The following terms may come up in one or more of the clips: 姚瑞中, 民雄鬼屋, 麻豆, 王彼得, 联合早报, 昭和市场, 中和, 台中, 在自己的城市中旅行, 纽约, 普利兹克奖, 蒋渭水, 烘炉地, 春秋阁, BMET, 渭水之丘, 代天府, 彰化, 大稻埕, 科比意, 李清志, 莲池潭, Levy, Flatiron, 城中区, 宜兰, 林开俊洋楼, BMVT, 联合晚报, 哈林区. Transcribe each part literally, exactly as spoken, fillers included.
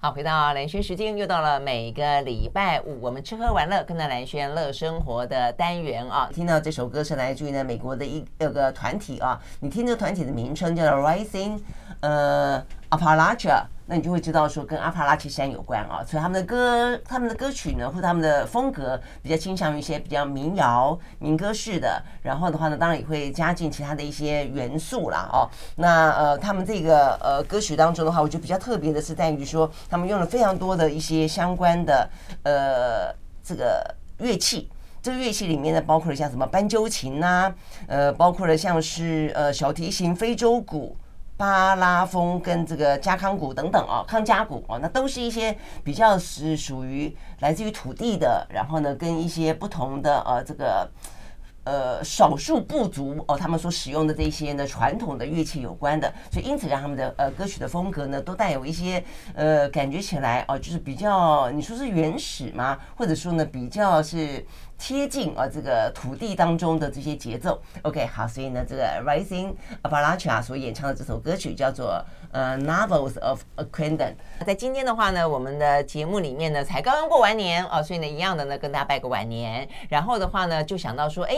好，回到蓝轩时间，又到了每个礼拜五我们吃喝玩乐跟着蓝轩乐生活的单元啊。听到这首歌是来自于呢美国的一个团体啊，你听这个团体的名称叫做 Rising 呃 Appalachia， 那你就会知道说跟阿帕拉契山有关啊，所以他们的歌他们的歌曲呢或他们的风格比较倾向于一些比较民谣民歌式的，然后的话呢当然也会加进其他的一些元素啦哦。那呃他们这个呃歌曲当中的话，我觉得比较特别的是在于说他们用了非常多的一些相关的呃这个乐器，这个乐器里面呢包括了像什么斑鸠琴啊，呃包括了像是呃小提琴、非洲鼓、巴拉风跟这个加康鼓等等啊，康加鼓啊，那都是一些比较是属于来自于土地的，然后呢跟一些不同的呃这个呃少数部族哦他们所使用的这些呢传统的乐器有关的，所以因此让他们的呃歌曲的风格呢都带有一些呃感觉起来哦，就是比较你说是原始嘛，或者说呢比较是贴近啊这个土地当中的这些节奏。 OK， 好，所以呢这个 Rising Appalachia 所演唱的这首歌曲叫做呃 Novels of Acquaintance。 在今天的话呢我们的节目里面呢才刚刚过完年哦，所以呢一样的呢跟大家拜个晚年，然后的话呢就想到说哎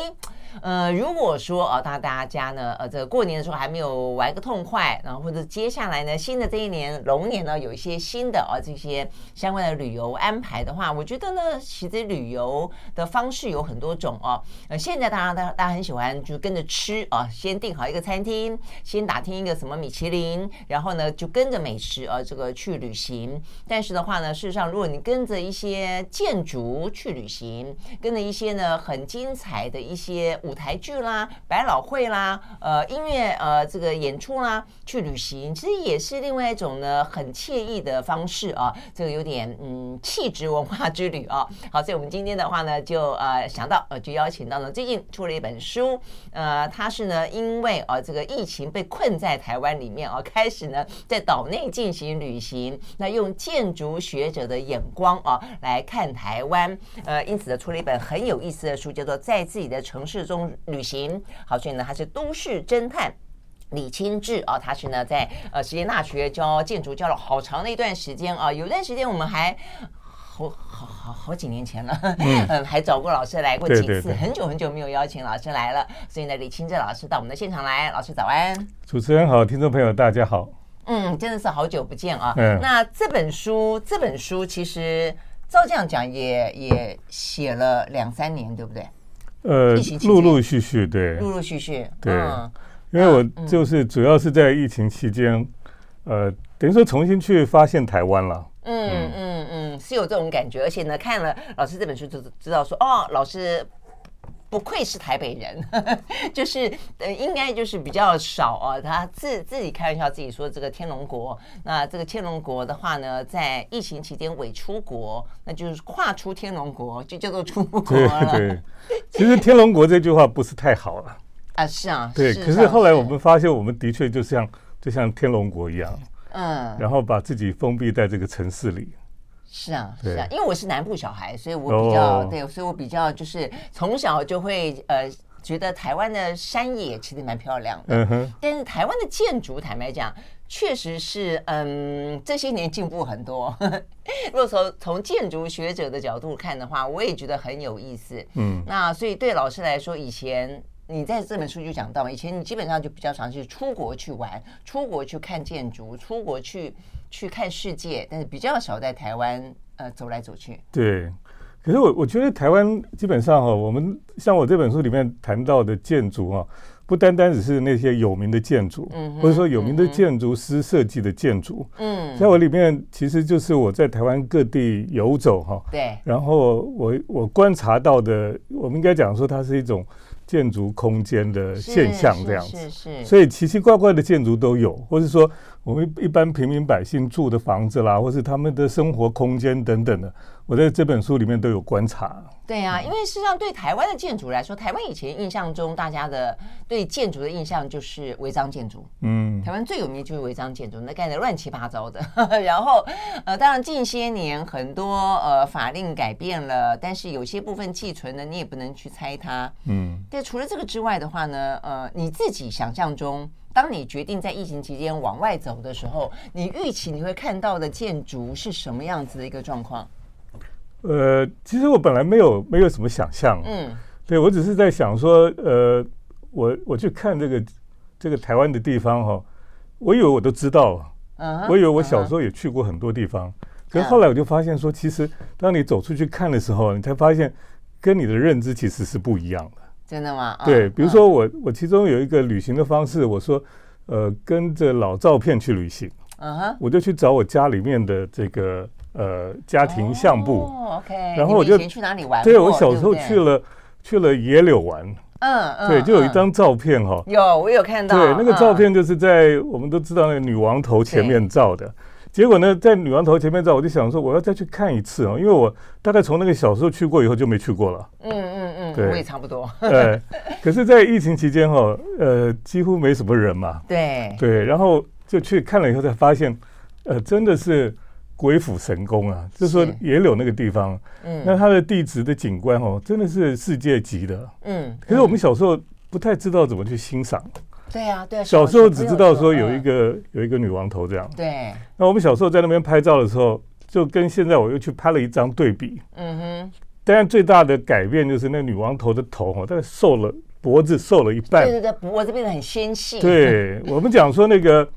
呃如果说哦大大家呢呃这个过年的时候还没有玩个痛快，然后或者接下来呢新的这一年龙年呢有一些新的哦这些相关的旅游安排的话，我觉得呢其实旅游的方是有很多种哦，呃，现在当然大家很喜欢就跟着吃啊，先订好一个餐厅，先打听一个什么米其林，然后呢就跟着美食啊这个去旅行。但是的话呢，事实上如果你跟着一些建筑去旅行，跟着一些呢很精彩的一些舞台剧啦、百老汇啦、呃音乐呃这个演出啦去旅行，其实也是另外一种呢很惬意的方式啊，这个有点嗯气质文化之旅啊。好，所以我们今天的话呢就。呃，想到呃，就邀请到呢，最近出了一本书，呃，它是呢，因为啊、呃、这个疫情被困在台湾里面啊、呃，开始呢在岛内进行旅行，那用建筑学者的眼光啊、呃、来看台湾，呃，因此呢出了一本很有意思的书，叫做《在自己的城市中旅行》。好，所以呢它是都市侦探。李清志啊，他是呢在呃实践大学教建筑教了好长的一段时间啊，有段时间我们还。我好好好几年前了、嗯嗯、还找过老师来过几次，对对对，很久很久没有邀请老师来了，所以呢李清志老师到我们的现场来。老师早安。主持人好，听众朋友大家好。嗯，真的是好久不见啊、嗯、那这本书这本书其实照这样讲也也写了两三年对不对？呃陆陆续续对陆陆续续对、嗯、因为我就是主要是在疫情期间、嗯、呃等于说重新去发现台湾了。嗯嗯嗯，是有这种感觉，而且呢，看了老师这本书就知道说，哦，老师不愧是台北人，呵呵就是、呃、应该就是比较少啊。他自自己开玩笑自己说，这个天龙国，那这个天龙国的话呢，在疫情期间伪出国，那就是跨出天龙国，就叫做出国了。对，对其实天龙国这句话不是太好了啊，是啊，对。是啊、可是后来我们发现，我们的确就像就像天龙国一样。嗯，然后把自己封闭在这个城市里。是啊，是啊，因为我是南部小孩，所以我比较、哦、对，所以我比较就是从小就会呃觉得台湾的山野其实蛮漂亮的，嗯、但是台湾的建筑坦白讲，确实是嗯这些年进步很多。呵呵如果从从建筑学者的角度看的话，我也觉得很有意思。嗯，那所以对老师来说，以前。你在这本书就讲到嘛，以前你基本上就比较常去出国去玩，出国去看建筑，出国去去看世界，但是比较少在台湾呃走来走去。对，可是我我觉得台湾基本上哈、哦，我们像我这本书里面谈到的建筑啊，不单单只是那些有名的建筑，嗯、或者说有名的建筑师设计的建筑，嗯，在我里面其实就是我在台湾各地游走哈、哦，对，然后我我观察到的，我们应该讲说它是一种。建筑空间的现象这样子，所以奇奇怪怪的建筑都有，或是说我们一般平民百姓住的房子啦，或是他们的生活空间等等的，我在这本书里面都有观察。对啊，因为事实上对台湾的建筑来说，台湾以前印象中大家的对建筑的印象就是违章建筑，嗯，台湾最有名就是违章建筑，那盖得乱七八糟的呵呵。然后呃，当然近些年很多呃法令改变了，但是有些部分既存的你也不能去拆它，嗯。但除了这个之外的话呢，呃，你自己想象中。当你决定在疫情期间往外走的时候，你预期你会看到的建筑是什么样子的一个状况？呃，其实我本来没有没有什么想象，嗯，对我只是在想说，呃，我我去看这个这个台湾的地方哈、哦，我以为我都知道了，嗯，我以为我小时候也去过很多地方，嗯、可是后来我就发现说，其实当你走出去看的时候，你才发现跟你的认知其实是不一样的。真的吗？对，比如说我、嗯、我其中有一个旅行的方式，我说，呃，跟着老照片去旅行，嗯哼，我就去找我家里面的这个呃家庭相簿、哦、，OK， 然后我就你以前去哪里玩过？对，我小时候去了对对去了野柳玩，嗯嗯，对，就有一张照片哈、哦嗯，有我有看到，对，那个照片就是在、嗯、我们都知道那个女王头前面照的。结果呢，在女王头前面照，我就想说我要再去看一次哦，因为我大概从那个小时候去过以后就没去过了。嗯嗯嗯，对，我也差不多。对，可是，在疫情期间哦，呃，几乎没什么人嘛。对对，然后就去看了以后才发现，呃，真的是鬼斧神工啊！就是说野柳那个地方，嗯，那它的地质的景观哦，真的是世界级的。嗯，可是我们小时候不太知道怎么去欣赏。对啊，对啊，小时候只知道说有一个有一个女王头这样。对。那我们小时候在那边拍照的时候，就跟现在我又去拍了一张对比。嗯哼。当然最大的改变就是那女王头的头哈、哦，大概瘦了，脖子瘦了一半。对对对，脖子变得很纤细。对，我们讲说那个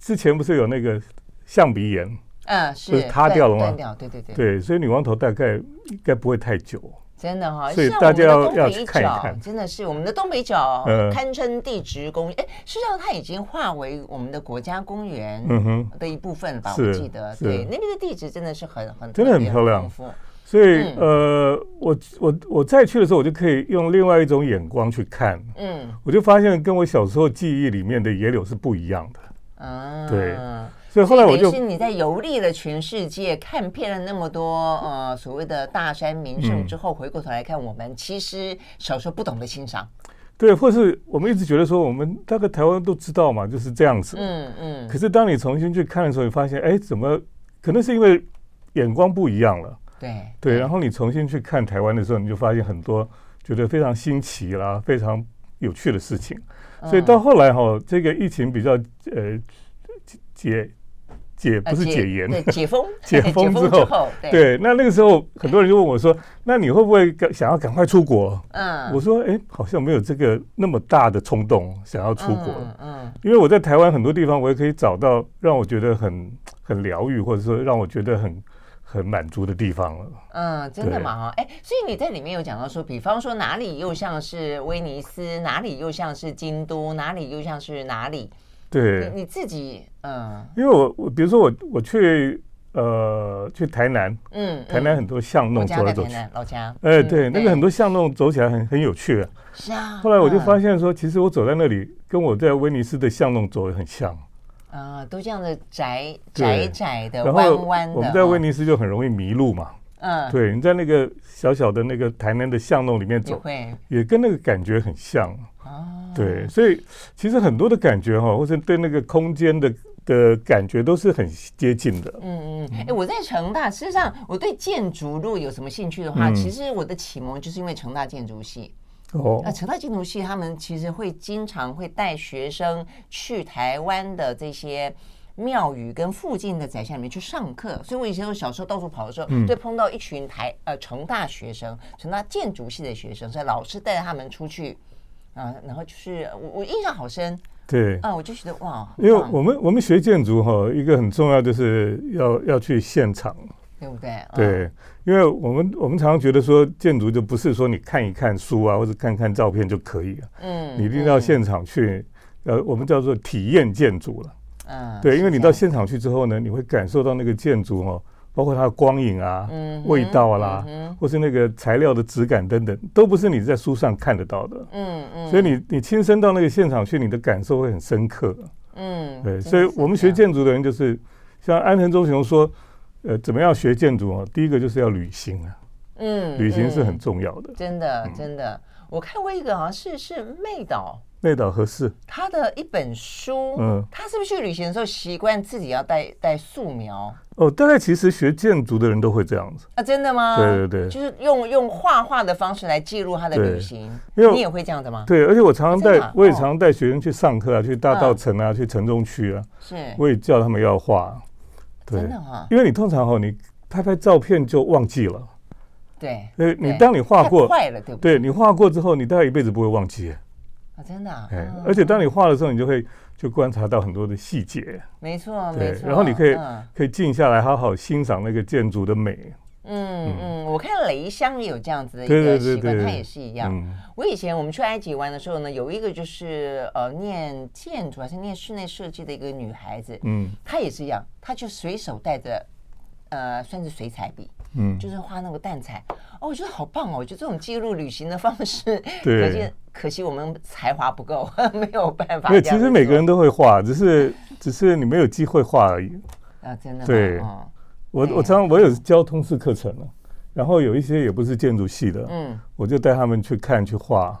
之前不是有那个象鼻炎，嗯，是就是塌掉了吗？断掉，对对对。对，所以女王头大概应该不会太久。真的哈、哦，所以大家要要去看一看，真的是我们的东北角堪称地质公园。哎、嗯，事实上它已经化为我们的国家公园的一部分吧？嗯、我记得，对，那边的地质真的是很很特别真的很漂亮。所以、嗯、呃，我我我再去的时候，我就可以用另外一种眼光去看。嗯，我就发现跟我小时候记忆里面的野柳是不一样的。啊，对。所以后来我就，所以你在游历了全世界，看遍了那么多呃所谓的大山名胜之后，回过头来看，我们其实小时候不懂得欣赏，对，或是我们一直觉得说我们大概台湾都知道嘛，就是这样子，嗯嗯。可是当你重新去看的时候，你发现，哎，怎么可能是因为眼光不一样了？对对。然后你重新去看台湾的时候，你就发现很多觉得非常新奇啦、非常有趣的事情。所以到后来哈，这个疫情比较呃解。解不是解严、呃，解封，解封之后，之后 对, 对，那那个时候很多人就问我说：“那你会不会想要赶快出国？”嗯，我说：“哎，好像没有这个那么大的冲动想要出国。嗯”嗯，因为我在台湾很多地方，我也可以找到让我觉得很很疗愈，或者说让我觉得很很满足的地方了。嗯，真的吗？哎，所以你在里面有讲到说，比方说哪里又像是威尼斯，哪里又像是京都，哪里又像是哪里。对，你自己嗯，因为我我比如说我我去呃去台南，嗯，台南很多巷弄走来走去，老家，哎，对，那个很多巷弄走起来很很有趣啊。是啊。后来我就发现说，其实我走在那里，跟我在威尼斯的巷弄走也很像啊，都这样的窄窄窄的弯弯的。我们在威尼斯就很容易迷路嘛，嗯，对，你在那个小小的那个台南的巷弄里面走，也跟那个感觉很像。对，所以其实很多的感觉哈、哦，或者对那个空间的的感觉都是很接近的。嗯嗯，哎，我在成大，事实上我对建筑如果有什么兴趣的话，嗯、其实我的启蒙就是因为成大建筑系。哦，那、呃、成大建筑系他们其实会经常会带学生去台湾的这些庙宇跟附近的宅巷里面去上课，所以我以前我小时候到处跑的时候，嗯、对，碰到一群台呃成大学生，成大建筑系的学生，所以老师带着他们出去。啊，然后就是我我印象好深，对啊，我就觉得哇，因为我们我们学建筑哈、哦，一个很重要就是要要去现场，对不对？对，嗯、因为我们我们常常觉得说建筑就不是说你看一看书啊，或者看看照片就可以了，嗯，你一定要现场去，嗯、呃，我们叫做体验建筑了，嗯，对，因为你到现场去之后呢，你会感受到那个建筑哈、哦。包括它的光影啊、嗯、味道啊啦、嗯，或是那个材料的质感等等，都不是你在书上看得到的。嗯嗯，所以你你亲身到那个现场去，你的感受会很深刻。嗯，对，所以我们学建筑的人就是像安藤忠雄说，呃，怎么样学建筑啊？第一个就是要旅行啊，嗯，旅行是很重要的，嗯、真的、嗯、真的。我看过一个好像是是妹岛。内岛和世他的一本书，嗯，他是不是去旅行的时候习惯自己要带带素描？哦，大概其实学建筑的人都会这样子啊，真的吗？对对对，就是用用画画的方式来记录他的旅行。你也会这样的吗？对，而且我常常带、啊、我也常常带学生去上课啊，去大稻埕啊，嗯、去城中区啊，是，我也叫他们要画，对，真的啊，因为你通常哦，你拍拍照片就忘记了，对，所以你当你画过，太快了，对不对？对，你画过之后，你大概一辈子不会忘记。啊、真的、啊嗯，而且当你画的时候，你就会就观察到很多的细节，没错，没错。然后你可以、嗯、可以静下来，好好欣赏那个建筑的美。嗯 嗯, 嗯，我看雷香也有这样子的一个习惯，他也是一样、嗯。我以前我们去埃及玩的时候呢，有一个就是呃念建筑还是念室内设计的一个女孩子，嗯，她也是一样，她就随手带着呃算是水彩笔。嗯，就是画那个蛋彩哦，我觉得好棒哦！我觉得这种记录旅行的方式，可惜可惜我们才华不够，没有办法。对，其实每个人都会画，只是只是你没有机会画而已。啊，真的吗？对，哦、我我常常我有教通识课程了，然后有一些也不是建筑系的，嗯，我就带他们去看去画，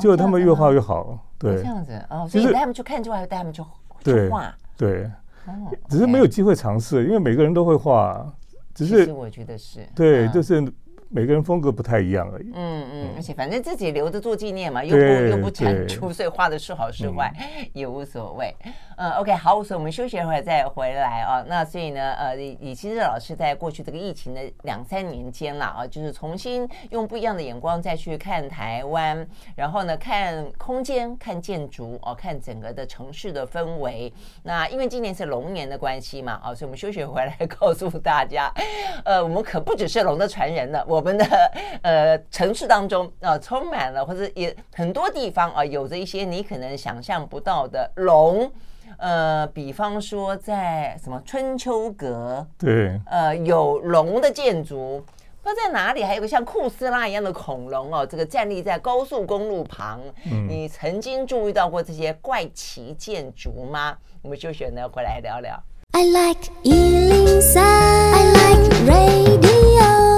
结果他们越画越好。哦、对、哦，这样子哦，所以你带他们去看之外，还带他们去去画，对，哦 okay、只是没有机会尝试，因为每个人都会画。只是其实我觉得是对、嗯，就是每个人风格不太一样而已。嗯嗯，而且反正自己留着做纪念嘛，又不又不产出，所以画的是好是坏、嗯、也无所谓。嗯 ，OK， 好，所以我们休息一会儿再回来啊。那所以呢，呃，李清志老师在过去这个疫情的两三年间啦啊，就是重新用不一样的眼光再去看台湾，然后呢，看空间、看建筑哦、啊，看整个的城市的氛围。那因为今年是龙年的关系嘛啊，所以我们休息回来告诉大家，呃，我们可不只是龙的传人了，我们。我们的呃城市当中啊、呃，充满了或者也很多地方啊、呃，有着一些你可能想象不到的龙。呃，比方说在什么春秋阁，对，呃，有龙的建筑，不知道在哪里，还有个像库斯拉一样的恐龙哦，这个站立在高速公路旁。嗯、你曾经注意到过这些怪奇建筑吗？我们休息呢，回来聊聊。I like one oh three, I like radio.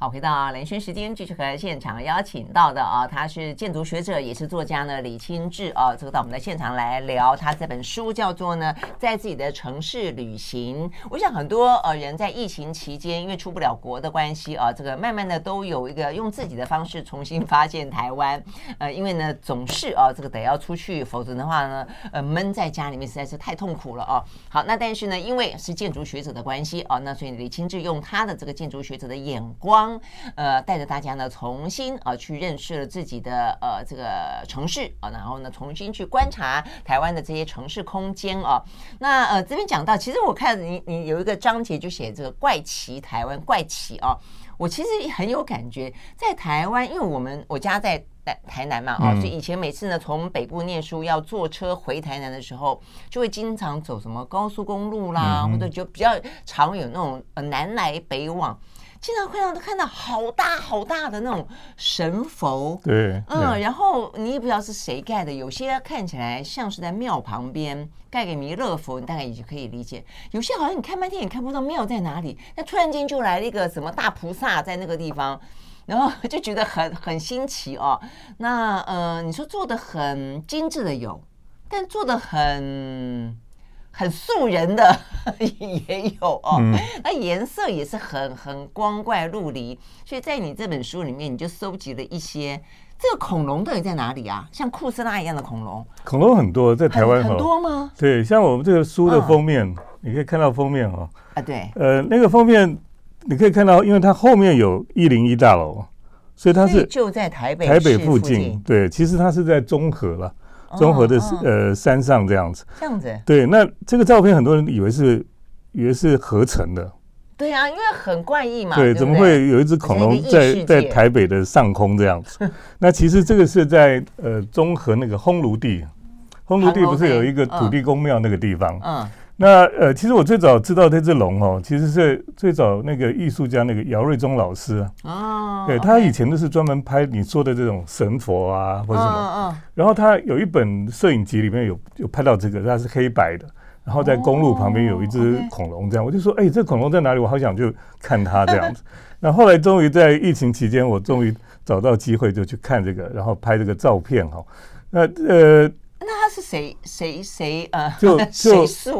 好，回到连线时间，继续和现场邀请到的啊，他是建筑学者，也是作家呢，李清志啊，这个到我们的现场来聊他这本书，叫做呢，在自己的城市旅行。我想很多呃人在疫情期间，因为出不了国的关系啊，这个慢慢的都有一个用自己的方式重新发现台湾。呃，因为呢总是啊这个得要出去，否则的话呢，呃闷在家里面实在是太痛苦了啊。好，那但是呢，因为是建筑学者的关系啊，那所以李清志用他的这个建筑学者的眼光。呃，带着大家呢重新啊、呃、去认识了自己的呃这个城市啊，然后呢重新去观察台湾的这些城市空间啊。那呃这边讲到，其实我看你你有一个章节就写这个怪奇台湾怪奇啊，我其实很有感觉，在台湾，因为我们我家在台南嘛啊，所以以前每次呢从北部念书要坐车回台南的时候，就会经常走什么高速公路啦，嗯、或者就比较常有那种南来北往。经常会让他看到好大好大的那种神佛，对，嗯，然后你也不知道是谁盖的，有些看起来像是在庙旁边盖给弥勒佛，你大概也就可以理解。有些好像你看半天也看不到庙在哪里，那突然间就来了一个什么大菩萨在那个地方，然后就觉得很很新奇哦。那呃，你说做的很精致的有，但做的很。很素人的也有哦，嗯、那颜色也是很很光怪陆离，所以在你这本书里面，你就收集了一些这个恐龙到底在哪里啊？像库斯拉一样的恐龙，恐龙很多，在台湾 很, 很多吗？对，像我们这个书的封面，嗯、你可以看到封面哦啊，对，呃，那个封面你可以看到，因为它后面有一零一大楼，所以它是就在台北台北附近，对，其实它是在中和了。中和的、哦、呃山上这样子，这样子对。那这个照片很多人以为是以为是合成的，对啊，因为很怪异嘛。对，对对怎么会有一只恐龙在在台北的上空这样子？那其实这个是在呃中和那个烘炉地，烘炉地不是有一个土地公庙那个地方？嗯，嗯那呃，其实我最早知道这只龙哦，其实是最早那个艺术家那个姚瑞中老师啊， oh, 对，他以前都是专门拍你说的这种神佛啊或者什么， oh, oh. 然后他有一本摄影集里面有有拍到这个，它是黑白的，然后在公路旁边有一只恐龙这样， oh, okay. 我就说哎、欸，这恐龙在哪里？我好想去看它这样子。那后来终于在疫情期间，我终于找到机会就去看这个，然后拍这个照片哦。那呃。那他是谁谁谁呃，就谁是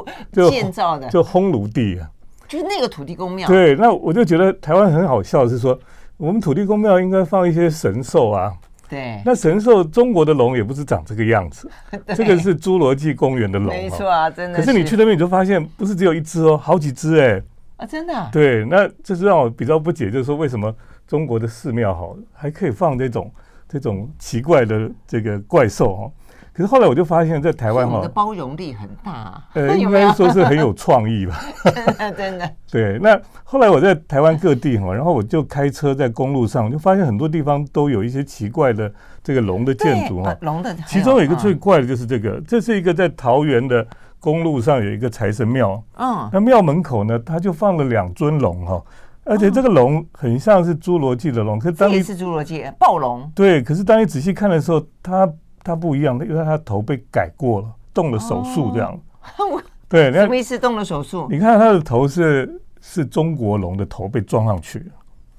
建造的？就烘炉地啊，就是那个土地公庙。对，那我就觉得台湾很好笑，是说我们土地公庙应该放一些神兽啊。对，那神兽中国的龙也不是长这个样子，这个是侏罗纪公园的龙、哦，没错啊，真的是。可是你去那边你就发现不是只有一只哦，好几只哎、欸、啊，真的、啊。对，那这是让我比较不解，就是说为什么中国的寺庙好还可以放这种这种奇怪的这个怪兽哦。可是后来我就发现，在台湾哈，我们的包容力很大、啊，呃，应该说是很有创意吧。真的，真的。对，那后来我在台湾各地哈，然后我就开车在公路上，就发现很多地方都有一些奇怪的这个龙的建筑哈。龙的，其中有一个最怪的就是这个，这是一个在桃园的公路上有一个财神庙，嗯，那庙门口呢，它就放了两尊龙哈。而且这个龙很像是侏罗纪的龙，可是当你是侏罗纪暴龙，对，可是当你仔细看的时候，它。它不一样的，因为它头被改过了，动了手术这样。哦、对，什么意思？动了手术？你看它的头是是中国龙的头被撞上去。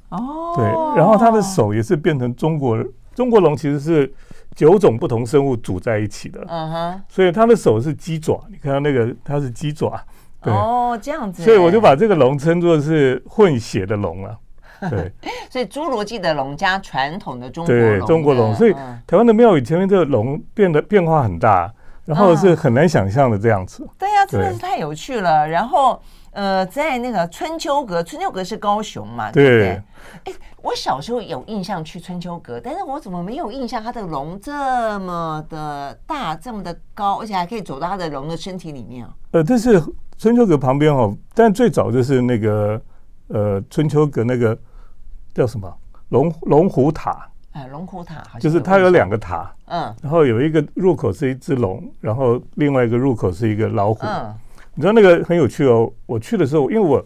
哦，对，然后它的手也是变成中国中国龙其实是九种不同生物组在一起的。嗯哼，所以它的手是鸡爪，你看到那个它是鸡爪。对哦，这样子、欸。所以我就把这个龙称作是混血的龙了、啊。对，所以侏罗纪的龙加传统的中国龙，对中国龙，所以台湾的庙宇前面这个龙变得变化很大，然后是很难想象的这样子。嗯、对呀、啊，真的是太有趣了。然后呃，在那个春秋阁，春秋阁是高雄嘛，对不对？哎，我小时候有印象去春秋阁，但是我怎么没有印象它的龙这么的大，这么的高，而且还可以走到它的龙的身体里面、啊、呃，这是春秋阁旁边哦，但最早就是那个呃春秋阁那个。叫什么龙龙虎塔？哎，龙虎塔就是它有两个塔，嗯，然后有一个入口是一只龙，然后另外一个入口是一个老虎。嗯，你知道那个很有趣哦。我去的时候，因为我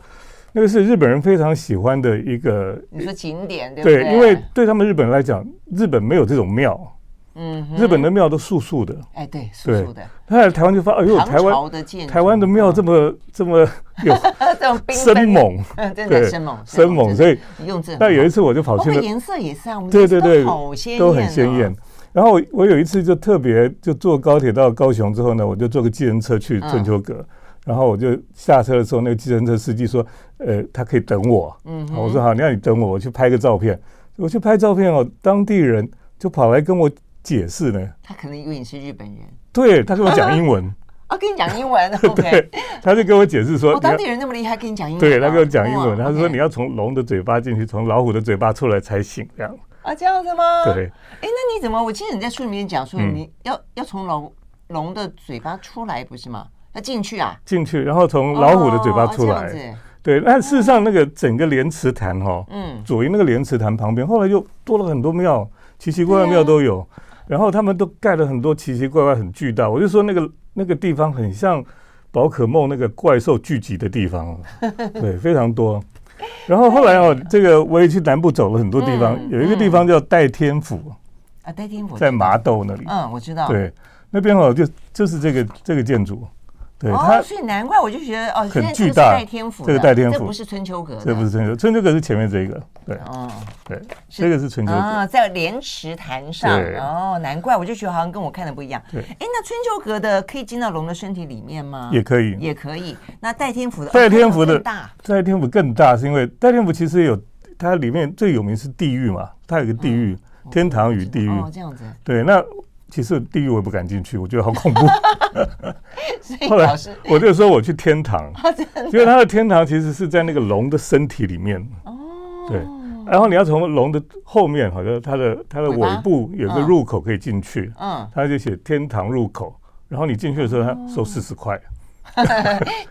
那个是日本人非常喜欢的一个，你说景点对不对？对，因为对他们日本人来讲，日本没有这种庙，嗯，日本的庙都素素的，哎，对，素素的。他来台湾就发，哎呦，台湾台湾的庙这么这么。有生猛，真的生猛，生猛，所以用这。但有一次我就跑去了，颜色也是啊，我们对对对，好鲜艳，都很鲜艳。然后我有一次就特别就坐高铁到高雄之后呢，我就坐个计程车去春秋阁，然后我就下车的时候，那个计程车司机说，呃，他可以等我，嗯，我说好，那你等我，我去拍个照片。我去拍照片哦，当地人就跑来跟我解释呢，他可能以为你是日本人，对他跟我讲英文。他、哦、跟你讲英文 ，OK？ 他就跟我解释说，我、哦、当地人那么厉害，跟你讲英文。对，他跟我讲英文，他说你要从龙的嘴巴进去，从老虎的嘴巴出来才行，这样。啊，这样子吗？对。哎，那你怎么？我记得你在书里面讲说，你要、嗯、要从龙龙的嘴巴出来，不是吗？要进去啊？进去，然后从老虎的嘴巴出来。哦哦、这样子对，那事实上那个整个莲池潭哈，嗯，左营那个莲池潭旁边，后来就多了很多庙，奇奇怪怪庙都有，啊、然后他们都盖了很多奇奇怪怪、很巨大。我就说那个。那个地方很像宝可梦那个怪兽聚集的地方、哦，对，非常多。然后后来哦，这个我也去南部走了很多地方，有一个地方叫代天府啊，代天府在麻豆那里。嗯，我知道。对，那边哦，就就是这个这个建筑，对它，所以难怪我就觉得哦，很巨大。代天府，这个代天府，这不是春秋阁，这不是春秋，春秋阁是前面这个，对，哦，对，这个是春秋阁啊，在莲池潭上，哦，难怪我就觉得好像跟我看的不一样。对，哎，那春秋阁的可以进到龙的身体里面吗？也可以，也可以。那代天府的，代天府的更大，代天府更大，是因为代天府其实有它里面最有名是地狱嘛，它有个地狱，天堂与地狱，哦，这样子。对，那。其实地狱我也不敢进去，我觉得好恐怖。后来我就说我去天堂，因为他的天堂其实是在那个龙的身体里面。哦，对，然后你要从龙的后面，好像它的它的尾部有个入口可以进去。嗯，他就写天堂入口，然后你进去的时候，他收四十块。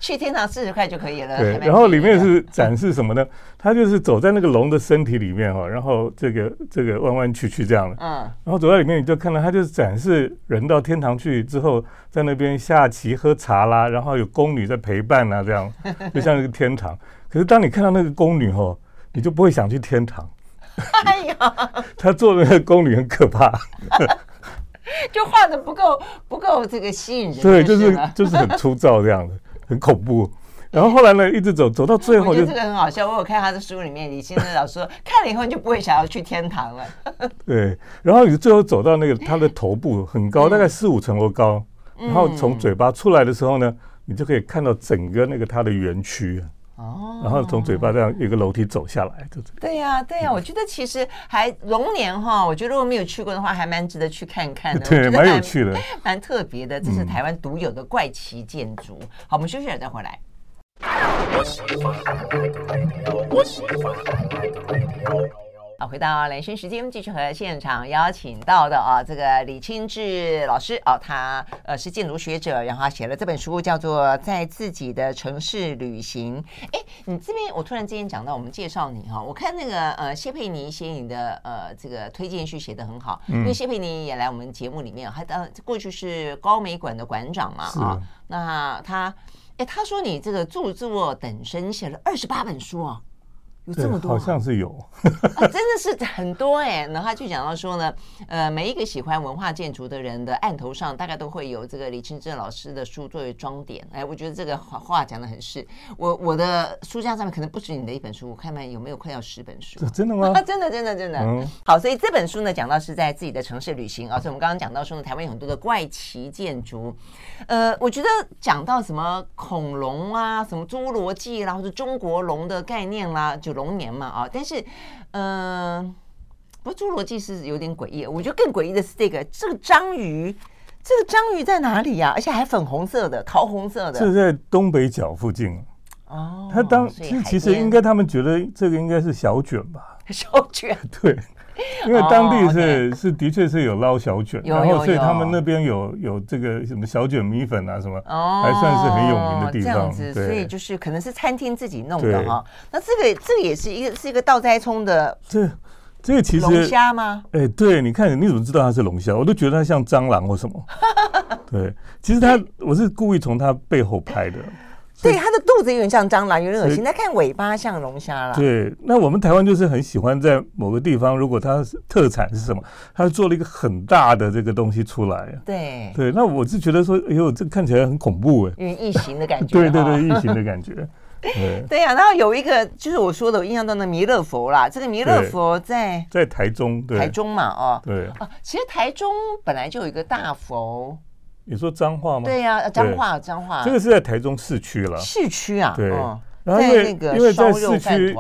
去天堂四十块就可以了。对，然后里面是展示什么呢？他就是走在那个龙的身体里面、哦、然后这个这个弯弯曲曲这样的、嗯、然后走在里面你就看到他就是展示人到天堂去之后在那边下棋喝茶啦，然后有宫女在陪伴啦、啊、这样就像那个天堂。可是当你看到那个宫女、哦、你就不会想去天堂。哎呀，他做的那个宫女很可怕。就画的不够不够这个吸引人，对，就是就是很粗糙这样的，很恐怖。然后后来呢，一直走走到最后就，我觉得这个很好笑。我有看他的书里面，李清德老师说，看了以后你就不会想要去天堂了。对，然后你最后走到那个他的头部很高，嗯、大概四五层楼高，然后从嘴巴出来的时候呢，你就可以看到整个那个他的园区。哦，然后从嘴巴这样一个楼梯走下来，对呀，对呀、啊啊，我觉得其实还龙年哈，我觉得如果没有去过的话，还蛮值得去看看的，对，蛮有趣的，蛮特别的，这是台湾独有的怪奇建筑。嗯、好，我们休息了再回来。好，回到蓝轩时间，继续和现场邀请到的啊，这个李清志老师啊，他呃是建筑学者，然后他写了这本书叫做《在自己的城市旅行》。哎，你这边我突然之间讲到，我们介绍你哈、啊，我看那个呃谢佩妮写你的呃这个推荐序写得很好，因为谢佩妮也来我们节目里面，还当过去是高美馆的馆长嘛啊，那他哎他说你这个著作等身写了二十八本书啊。有这么多、啊，好像是有、啊，真的是很多哎、欸。然后他就讲到说呢，呃，每一个喜欢文化建筑的人的案头上，大概都会有这个李清志老师的书作为装点。哎，我觉得这个话讲的很是，我我的书架上面可能不止你的一本书，我看看有没有快要十本书、啊。真的吗？真的真的真的、嗯。好，所以这本书呢，讲到是在自己的城市旅行啊。所以我们刚刚讲到说呢，台湾有很多的怪奇建筑，呃，我觉得讲到什么恐龙啊，什么侏罗纪啦，或者中国龙的概念啦，就龙年嘛啊，但是，嗯，不过侏罗纪是有点诡异，我觉得更诡异的是这个这个章鱼，这个章鱼在哪里呀、啊？而且还粉红色的、桃红色的，这在东北角附近哦。他当其实应该他们觉得这个应该是小卷吧？小卷对，因为当地是、哦 okay、是的确是有捞小卷，然后所以他们那边有有这个什么小卷米粉啊什么，哦、还算是很有名的地方。这样子，所以就是可能是餐厅自己弄的哈、哦。那这个这个也是一个是一个倒栽葱的，这这个其实龙虾吗？哎，对，你看你怎么知道它是龙虾？我都觉得它像蟑螂或什么。对，其实它我是故意从它背后拍的。对，它的肚子有点像蟑螂，有点恶心。那看尾巴像龙虾啦。对，那我们台湾就是很喜欢在某个地方，如果它特产是什么，它做了一个很大的这个东西出来。对对，那我是觉得说，哎呦，这看起来很恐怖哎，有点异形的感觉。对对对，异形的感觉。对, 对啊，然后有一个就是我说的，我印象中的弥勒佛啦，这个弥勒佛在在台中，对台中嘛，哦，对啊，其实台中本来就有一个大佛。你说彰化吗？对呀、啊，彰化，彰化。这个是在台中市区了。市区啊，对。哦、然后因为在那个因为在市区，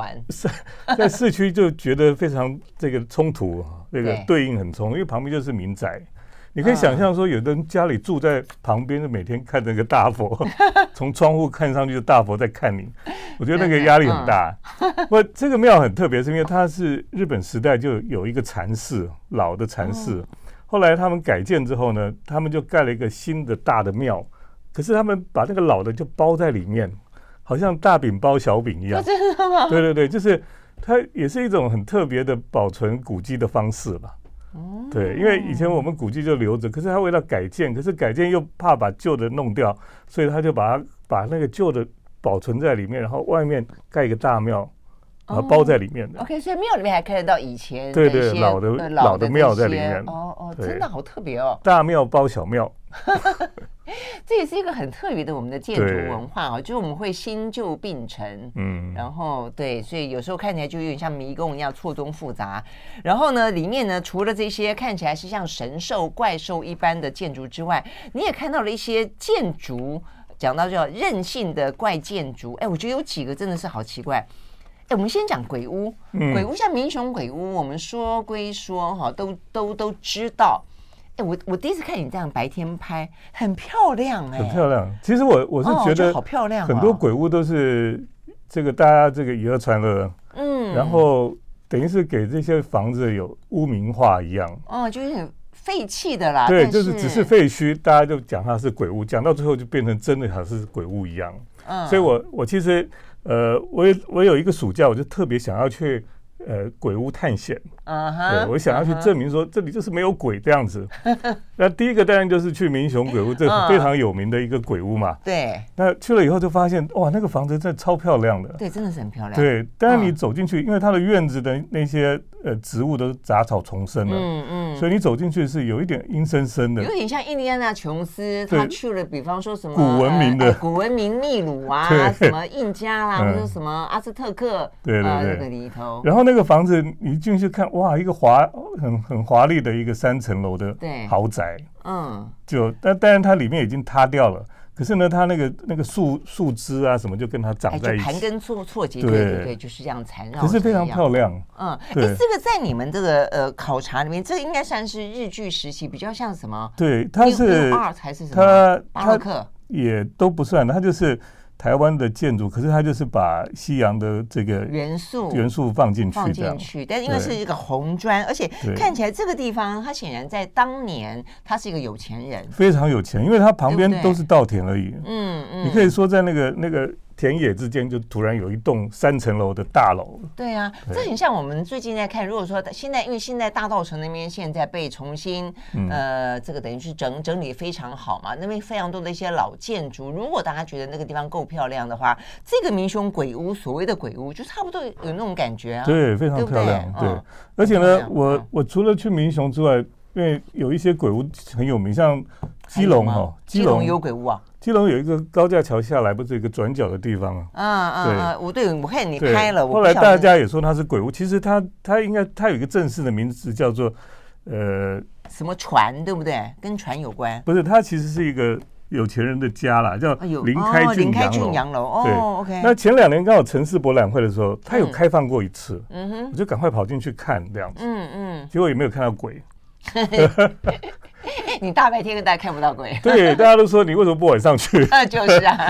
在市区就觉得非常这个冲突，这个对应很冲突，因为旁边就是民宅。你可以想象说，有的人家里住在旁边，就每天看那个大佛，从窗户看上去，大佛在看你。我觉得那个压力很大。不，这个庙很特别，是因为它是日本时代就有一个禅寺，老的禅寺。后来他们改建之后呢，他们就盖了一个新的大的庙，可是他们把那个老的就包在里面，好像大饼包小饼一样。真的吗？对对对，就是它也是一种很特别的保存古迹的方式吧。嗯、对，因为以前我们古迹就留着，可是他为了改建，可是改建又怕把旧的弄掉，所以他就把它把那个旧的保存在里面，然后外面盖一个大庙。然后包在里面的、oh, OK， 所以庙里面还看得到以前对对老的、呃、老的庙在里面哦哦，真的好特别哦，大庙包小庙这也是一个很特别的我们的建筑文化哦，就是我们会新旧并陈，嗯，然后对，所以有时候看起来就有点像迷宫一样错综复杂。然后呢，里面呢除了这些看起来是像神兽怪兽一般的建筑之外，你也看到了一些建筑，讲到叫韧性的怪建筑。哎，我觉得有几个真的是好奇怪。我们先讲鬼屋，鬼屋像民雄鬼屋，我们说归说哈，都都都知道。哎，我我第一次看你这样白天拍，很漂亮哎、欸，很漂亮。其实我我是觉得、哦、好漂亮、哦，很多鬼屋都是这个大家这个以讹传讹，嗯，然后等于是给这些房子有污名化一样。哦，就是废弃的啦，对，就是只是废墟，大家就讲它是鬼屋，讲到最后就变成真的好像是鬼屋一样。嗯，所以我我其实呃，我我有一个暑假，我就特别想要去呃鬼屋探险。嗯哼，我想要去证明说这里就是没有鬼这样子。那第一个当然就是去民雄鬼屋，这非常有名的一个鬼屋嘛。对。那去了以后就发现，哇，那个房子真的超漂亮的。对，真的是很漂亮。对，但是你走进去，因为它的院子的那些呃植物都杂草丛生了。嗯嗯。所以你走进去是有一点阴森森的，有点像印第安纳琼斯，他去了，比方说什么古文明的、呃、古文明秘鲁啊，什么印加啦，嗯、或者什么阿兹特克，对对对，呃那个里头。然后那个房子你进去看，哇，一个华很很华丽的一个三层楼的豪宅，嗯，就但当然它里面已经塌掉了。可是呢，它那个那个树树枝啊什么就跟它长在一起，盘根错错节，对对对，就是这样缠绕。可是非常漂亮，嗯，对。这个在你们这个呃考察里面，这个应该算是日剧时期，比较像什么？对，它是还是什么巴洛克？也都不算，它就是台湾的建筑，可是它就是把西洋的这个元素元素放进去，放进去。但因为是一个红砖，而且看起来这个地方，它显然在当年它是一个有钱人，非常有钱，因为它旁边都是稻田而已。嗯嗯，你可以说在那个那个田野之间，就突然有一栋三层楼的大楼。对啊，对，这很像我们最近在看。如果说现在，因为现在大稻埕那边现在被重新、嗯、呃，这个等于是整整理非常好嘛，那边非常多的一些老建筑。如果大家觉得那个地方够漂亮的话，这个民雄鬼屋，所谓的鬼屋，就差不多有那种感觉啊。对，非常漂亮。对，对，嗯、而且呢，我、嗯、我除了去民雄之外，因为有一些鬼屋很有名，像基隆哦，基隆有鬼屋啊。基隆有一个高架桥下来，不是有一个转角的地方啊？啊啊！我对，我看你拍了。后来大家也说它是鬼屋，其实它它应该它有一个正式的名字叫做呃什么船，对不对？跟船有关？不是，它其实是一个有钱人的家啦，叫林开俊洋楼。哦 ，OK。那前两年刚好城市博览会的时候，它有开放过一次，嗯哼，我就赶快跑进去看这样子，嗯嗯，结果也没有看到鬼。你大白天跟大家看不到鬼，对，大家都说你为什么不晚上去？啊，就是啊。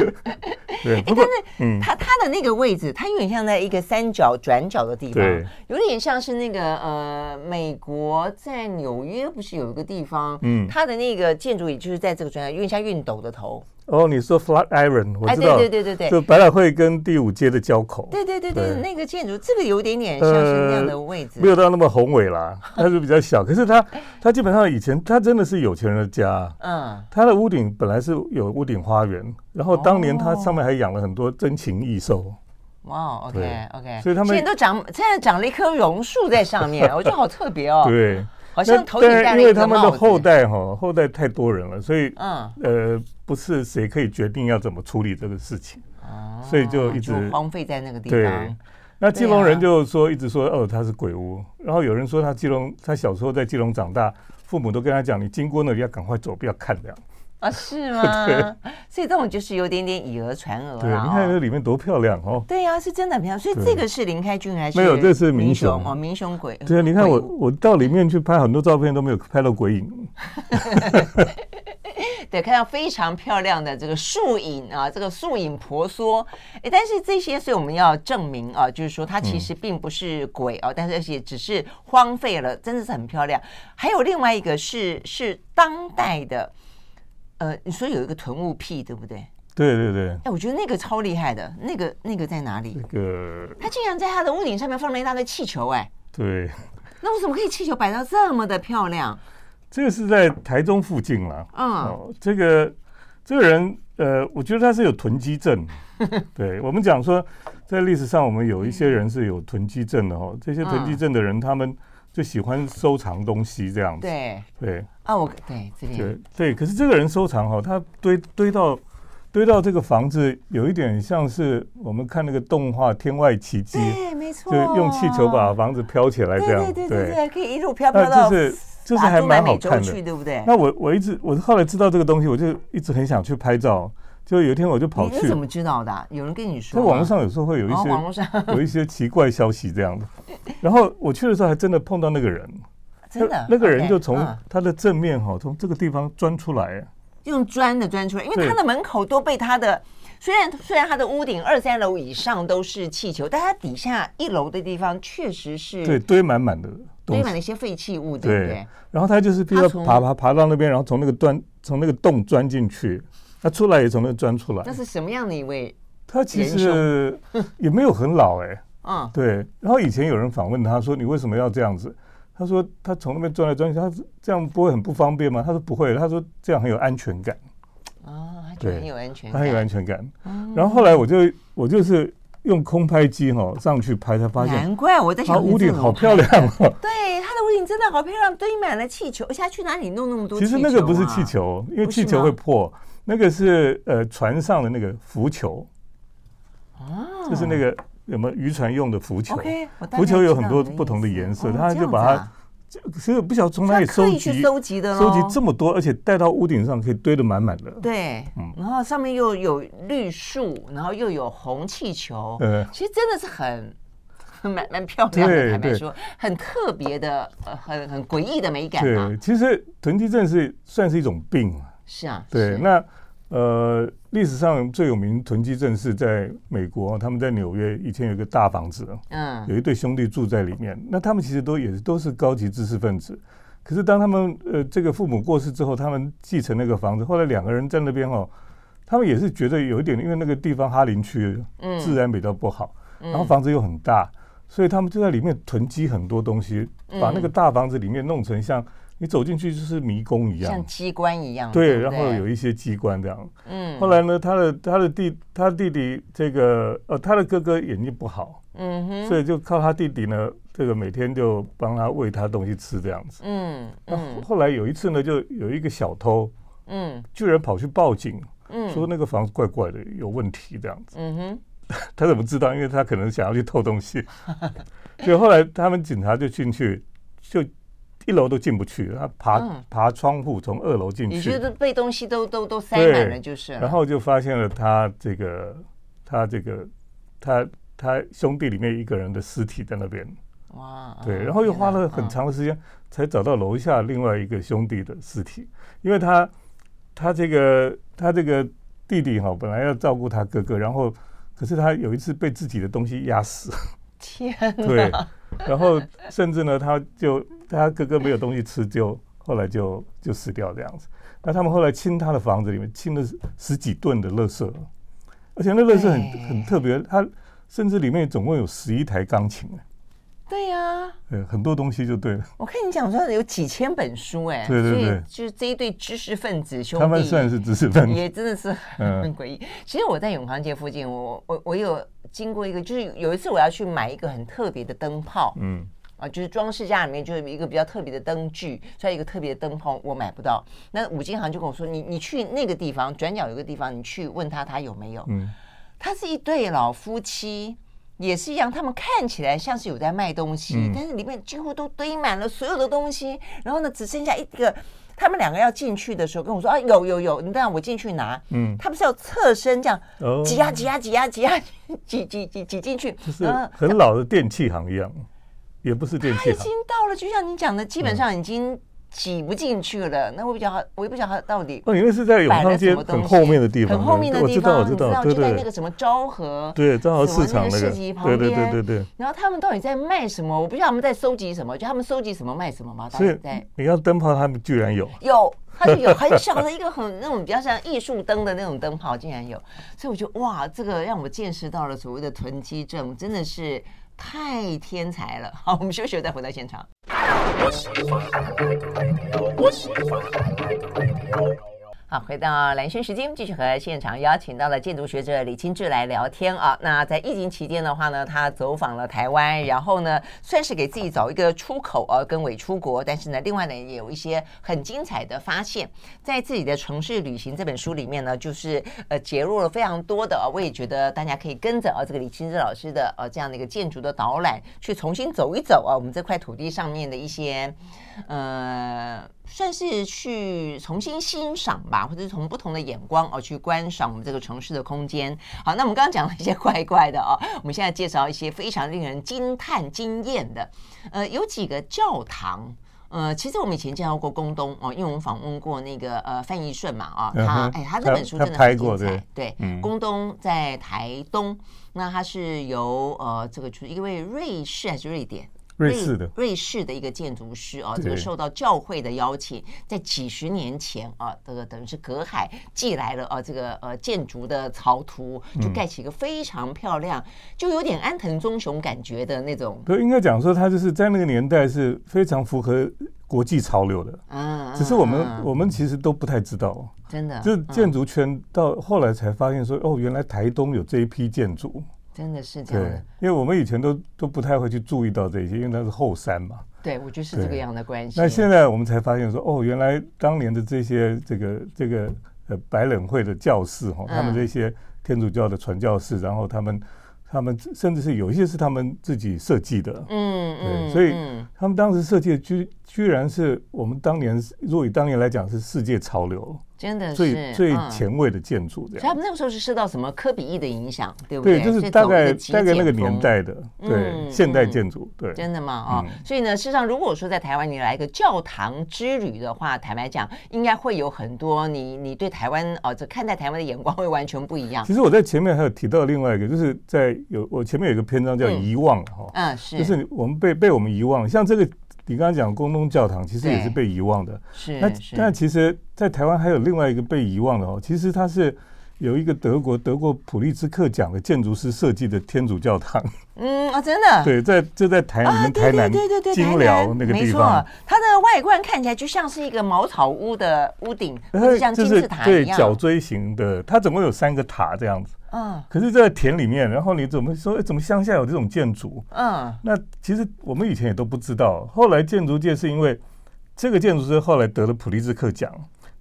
对，欸、但是它它、嗯、的那个位置，它有点像在一个三角转角的地方，有点像是那个呃，美国在纽约不是有一个地方，嗯，它的那个建筑也就是在这个转角，有点像熨斗的头。哦，你说 Flatiron， 我知道，哎、对对对对对，就百老汇跟第五街的交口。对对对 对, 对，那个建筑，这个有点点像是那样的位置，呃、没有到那么宏伟啦，它是比较小。可是它它基本上以前它真的是有钱人的家，嗯，它的屋顶本来是有屋顶花园，然后当年它上面还养了很多珍禽异兽。哇、wow, ，OK OK， 所以他们现在都长，现在长了一棵榕树在上面，我觉得好特别哦。对。好像头顶戴了一个帽子，但因为他们的后代哈，后代太多人了，所以、嗯、呃，不是谁可以决定要怎么处理这个事情，啊、所以就一直就荒废在那个地方。对，那基隆人就说、啊、一直说哦，他是鬼屋，然后有人说他基隆，他小时候在基隆长大，父母都跟他讲，你经过那里要赶快走，不要看这样。啊，是吗？所以这种就是有点点以讹传讹。对，你看这里面多漂亮哦！对呀、啊，是真的很漂亮。所以这个是林开俊还是？没有，这是民雄哦，民雄鬼。对啊，你看我我到里面去拍很多照片都没有拍到鬼影。对，看到非常漂亮的这个树影啊，这个树影婆娑。哎，但是这些，所以我们要证明啊，就是说它其实并不是鬼啊，嗯、但是而且只是荒废了，真的是很漂亮。还有另外一个是是当代的。呃，你说有一个囤物癖，对不对？对对对。哎，我觉得那个超厉害的，那个那个在哪里？那个他竟然在他的屋顶上面放了一大堆气球，哎。对。那为什么可以气球摆到这么的漂亮？这个是在台中附近啦。嗯。哦、这个这个人，呃，我觉得他是有囤积症。对，我们讲说，在历史上我们有一些人是有囤积症的哦，这些囤积症的人，嗯、他们。就喜欢收藏东西这样子，对对啊，我对这边对，可是这个人收藏哈、哦，他堆堆到堆到这个房子，有一点像是我们看那个动画《天外奇迹》，对，没错，就用气球把房子飘起来这样，对对对对，可以一路飘飘到，就是就是还蛮好看的，对不对？那我我一直我后来知道这个东西，我就一直很想去拍照。就有一天我就跑去，你是怎么知道的、啊？有人跟你说？在网络上有时候会有一些、哦、有一些奇怪消息这样的。然后我去的时候还真的碰到那个人，真的那个人就从他的正面哈、哦，从、嗯、这个地方钻出来，用钻的钻出来，因为他的门口都被他的虽然虽然他的屋顶二三楼以上都是气球，但他底下一楼的地方确实是对堆满满的。堆满了一些废弃物， 对, 对不对？然后他就是必须要爬爬爬到那边，然后从那个钻从那个洞钻进去，他出来也从那个钻出来。那是什么样的一位？他其实也没有很老哎、欸。嗯，对。然后以前有人访问他说：“你为什么要这样子？”他说：“他从那边钻来钻去，他这样不会很不方便吗？”他说：“不会。”他说：“这样很有安全感。”啊，他觉得很有安全感，他很有安全感。嗯、然后后来我就我就是用空拍机、哦、上去拍，才发现难怪我在想，屋顶好漂亮哦。对，他的屋顶真的好漂亮，堆满了气球，而且他去哪里弄那么多气球、啊？其实那个不是气球，因为气球会破，那个是呃船上的那个浮球。哦，就是那个。有没有渔船用的浮球？ Okay, 浮球有很多不同的颜色，哦、他就把它，啊、所以不晓得从哪里收集，收集的，收集这么多，而且带到屋顶上可以堆得满满的。对、嗯，然后上面又有绿树，然后又有红气球，嗯、其实真的是很。蛮, 蛮漂亮的，坦白说，很特别的，呃、很很诡异的美感、啊。对，其实囤积症是算是一种病、啊、是啊，对，那。呃，历史上最有名囤积症是在美国，他们在纽约以前有一个大房子，嗯，有一对兄弟住在里面。那他们其实都也都是高级知识分子，可是当他们呃这个父母过世之后，他们继承那个房子，后来两个人在那边哦，他们也是觉得有一点，因为那个地方哈林区治安比较不好，嗯、然后房子又很大，所以他们就在里面囤积很多东西，把那个大房子里面弄成像。你走进去就是迷宫一样，像机关一样。对，然后有一些机关这样。嗯。后来呢，他的他的弟他弟弟这个呃，他的哥哥眼睛不好，嗯哼，所以就靠他弟弟呢，这个每天就帮他喂他东西吃这样子。嗯嗯。后来有一次呢，就有一个小偷，嗯，居然跑去报警，嗯，说那个房子怪怪的，有问题这样子。嗯哼。他怎么知道？因为他可能想要去偷东西，所以后来他们警察就进去就。一楼都进不去，他爬、嗯、爬窗户从二楼进去，你觉得被东西都都都塞满了就是了。然后就发现了他这个他这个他他兄弟里面一个人的尸体在那边。哇！对，然后又花了很长的时间才找到楼下另外一个兄弟的尸体，因为他他这个他这个弟弟哈、哦、本来要照顾他哥哥，然后可是他有一次被自己的东西压死。天哪！对，然后甚至呢，他就。他哥哥没有东西吃就，就后来就就死掉这样子。那他们后来清他的房子里面，清了十几吨的垃圾，而且那垃圾很很特别，他甚至里面总共有十一台钢琴。对呀、啊，很多东西就对了。我看你讲说有几千本书哎、欸，对对对，所以就是这一对知识分子兄弟，他们算是知识分子，也真的是很诡异、嗯。其实我在永康街附近，我我我有经过一个，就是有一次我要去买一个很特别的灯泡，嗯。啊、就是装饰架里面就是一个比较特别的灯具，所以一个特别的灯泡我买不到。那五金行就跟我说，你你去那个地方，转角有个地方，你去问他他有没有。嗯，他是一对老夫妻，也是一样，他们看起来像是有在卖东西，嗯、但是里面几乎都堆满了所有的东西。然后呢，只剩下一个，他们两个要进去的时候跟我说啊，有有有，你让我进去拿。嗯，他不是要侧身这样挤呀挤呀挤呀挤呀挤挤挤挤进去，就是很老的电器行一样。也不是电器行，他已经到了，就像你讲的，基本上已经挤不进去了。嗯、那我比较好，我也不晓得到底。哦，因为是在永康街很后面的地方，很后面的地方，我知道，我知道，对对，就在那个什么昭和，对昭和市场那个市集旁边，对对对对对。然后他们到底在卖什么？我不知道他们在收集什么，就他们收集什么卖什么嘛。所以你要灯泡，他们居然有有。它就有很小的一个很那种比较像艺术灯的那种灯泡，竟然有，所以我觉得哇，这个让我见识到了所谓的囤积症，真的是太天才了。好，我们休息再回到现场。好，回到蓝轩时间，继续和现场邀请到了建筑学者李清志来聊天啊。那在疫情期间的话呢，他走访了台湾，然后呢，算是给自己找一个出口啊，跟伪出国。但是呢，另外呢，也有一些很精彩的发现。在自己的城市旅行这本书里面呢，就是呃，揭露了非常多的、啊。我也觉得大家可以跟着啊，这个李清志老师的呃、啊、这样的一个建筑的导览，去重新走一走啊，我们这块土地上面的一些呃。算是去重新欣赏吧，或者是从不同的眼光而、哦、去观赏我们这个城市的空间。好，那我们刚刚讲了一些怪怪的啊、哦，我们现在介绍一些非常令人惊叹、惊艳的。呃，有几个教堂，呃，其实我们以前介绍过宫东哦，因为我们访问过那个呃范逸顺嘛啊、哦，他、嗯、哎他这本书真的很精彩，对，宫、嗯、东在台东，那他是由呃这个就是一位瑞士还是瑞典？瑞士的瑞士的一个建筑师啊，这个受到教会的邀请，在几十年前啊，这个等于是隔海寄来了啊，这个呃建筑的草图，就盖起一个非常漂亮，就有点安藤忠雄感觉的那种。对，应该讲说他就是在那个年代是非常符合国际潮流的，嗯，只是我们我们其实都不太知道，真的，就建筑圈到后来才发现说，哦，原来台东有这一批建筑。真的是这样的，因为我们以前都都不太会去注意到这些，因为它是后山嘛。对，我觉得是这个样的关系。那现在我们才发现说，哦，原来当年的这些这个这个呃白冷会的教士哈、哦，他们这些天主教的传教士，然后他们他们甚至是有一些是他们自己设计的，嗯嗯，所以他们当时设计的居居然是我们当年，如果以当年来讲是世界潮流。真的是最最前卫的建筑、嗯，所以他们那个时候是受到什么科比意的影响，对不对？对，就是大概大概那个年代的，嗯、对现代建筑，对，真的嘛啊、哦嗯！所以呢，事实上，如果说在台湾你来一个教堂之旅的话，坦白讲，应该会有很多你你对台湾哦，这看待台湾的眼光会完全不一样。其实我在前面还有提到另外一个，就是在有我前面有一个篇章叫遗忘哈、嗯哦，嗯，是，就是我们被被我们遗忘，像这个。你刚刚讲公东教堂其实也是被遗忘的，是。那但其实在台湾还有另外一个被遗忘的哦，其实它是有一个德国得过普利兹克奖的建筑师设计的天主教堂。嗯啊，真的。对，在就在台你们台南金寮那个地方，它的外观看起来就像是一个茅草屋的屋顶，就像金字塔一样，对，角锥形的。它总共有三个塔这样子。嗯，可是在田里面，然后你怎么说？怎么乡下有这种建筑？嗯，那其实我们以前也都不知道。后来建筑界是因为这个建筑师后来得了普利兹克奖，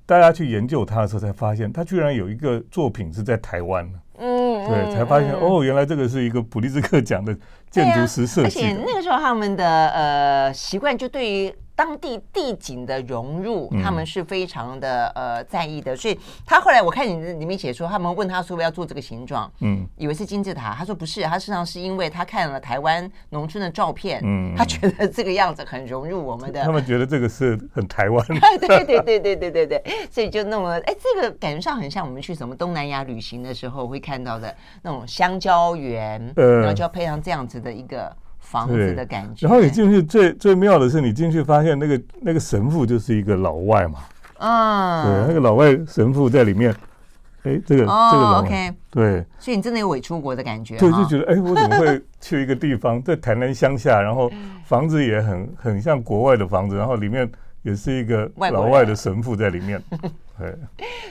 大家去研究他的时候才发现，他居然有一个作品是在台湾。嗯，对，才发现、嗯、哦，原来这个是一个普利兹克奖的建筑师设计的、啊。而且那个时候他们的呃习惯就对于。当地地景的融入，他们是非常的呃在意的，所以他后来我看你里面写说，他们问他说要做这个形状，嗯，以为是金字塔，他说不是，他实际上是因为他看了台湾农村的照片，嗯，他觉得这个样子很融入我们的，他们觉得这个是很台湾，对对对对对对对，所以就弄了，哎，这个感觉上很像我们去什么东南亚旅行的时候会看到的那种香蕉园，呃，然后就要配上这样子的一个。房子的感觉，然后你进去最最妙的是，你进去发现那个那个神父就是一个老外嘛，啊、嗯，对，那个老外神父在里面，哎，这个、哦、这个老外， okay, 对，所以你真的有伪出国的感觉，对，就觉得哎，我怎么会去一个地方，在台南乡下，然后房子也很很像国外的房子，然后里面也是一个老外的神父在里面。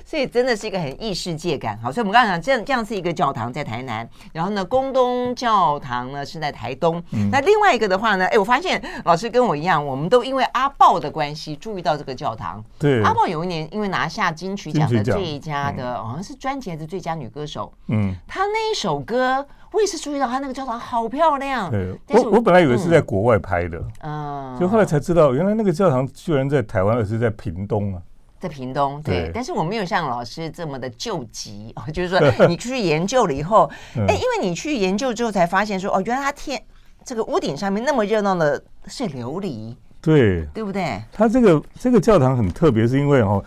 所以真的是一个很异世界感。好，所以我们刚刚讲这样这样是一个教堂在台南，然后呢，公东教堂呢是在台东、嗯。那另外一个的话呢，哎，我发现老师跟我一样，我们都因为阿豹的关系注意到这个教堂。对，阿豹有一年因为拿下金曲奖的最佳的，好像是专辑还是最佳女歌手。嗯，她那一首歌，我也是注意到她那个教堂好漂亮。对，我我本来以为是在国外拍的，嗯，就后来才知道，原来那个教堂居然在台湾，而是在屏东啊。在屏东， 对, 对，但是我没有像老师这么的救急、哦、就是说你去研究了以后、嗯、因为你去研究之后才发现说，哦，原来它天这个屋顶上面那么热闹的是琉璃，对，对不对？它这个这个教堂很特别，是因为哦，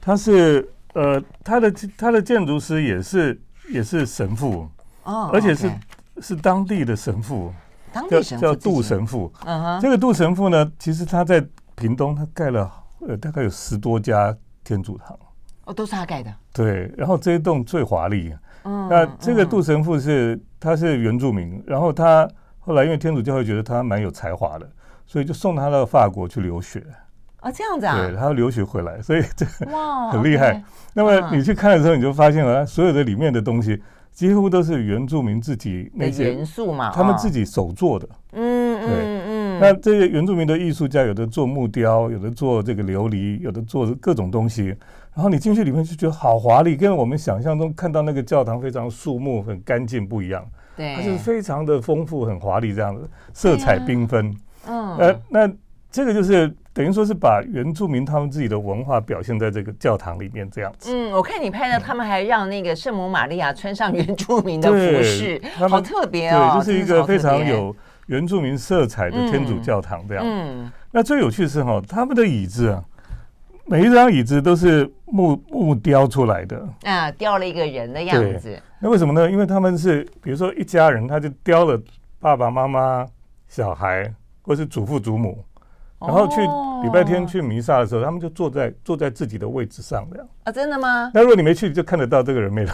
它是呃，它的它的建筑师也是也是神父，哦，而且是、okay、是当地的神父，当地神父叫杜神父，嗯哼，这个杜神父呢，其实他在屏东，他盖了。呃，大概有十多家天主堂，哦，都是他盖的。对，然后这一栋最华丽。嗯，那这个杜神父是、嗯、他是原住民，然后他后来因为天主教会觉得他蛮有才华的，所以就送他到法国去留学。啊、哦，这样子啊？对，他留学回来，所以这很厉害。Okay, 那么你去看的时候，你就发现了、嗯、所有的里面的东西几乎都是原住民自己那些元素嘛，他们自己手做的。嗯、哦、嗯。那这些原住民的艺术家，有的做木雕，有的做这个琉璃，有的做各种东西。然后你进去里面就觉得好华丽，跟我们想象中看到那个教堂非常肃穆、很干净不一样。对，它就是非常的丰富、很华丽这样子，色彩缤纷。嗯，呃，那这个就是等于说是把原住民他们自己的文化表现在这个教堂里面这样子。嗯，我看你拍的，他们还让那个圣母玛利亚穿上原住民的服饰，好特别哦！对，就是一个非常有。原住民色彩的天主教堂这样、嗯嗯、那最有趣的是、哦、他们的椅子啊，每一张椅子都是 木, 木雕出来的啊，雕了一个人的样子。那为什么呢？因为他们是比如说一家人，他就雕了爸爸妈妈、小孩、或是祖父祖母，然后去礼拜天去弥撒的时候，他们就坐在坐在自己的位置上的啊。真的吗？那如果你没去，就看得到这个人没来。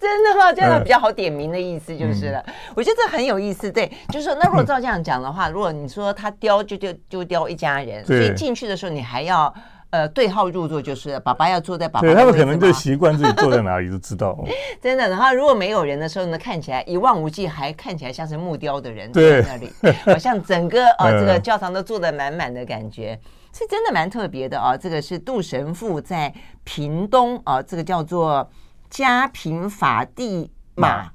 真的吗？这样比较好点名的意思就是了。嗯、我觉得这很有意思，对，就是说，那如果照这样讲的话，如果你说他雕就就就雕一家人，所以进去的时候你还要。呃，对号入座，就是爸爸要坐在爸爸的位置。对，他们可能就习惯自己坐在哪里就知道。真的，然后如果没有人的时候呢，看起来一望无际，还看起来像是木雕的人在那里，好像整个呃这个教堂都坐得满满的感觉。是真的蛮特别的啊！这个是杜神父在屏东啊，这个叫做嘉平法蒂玛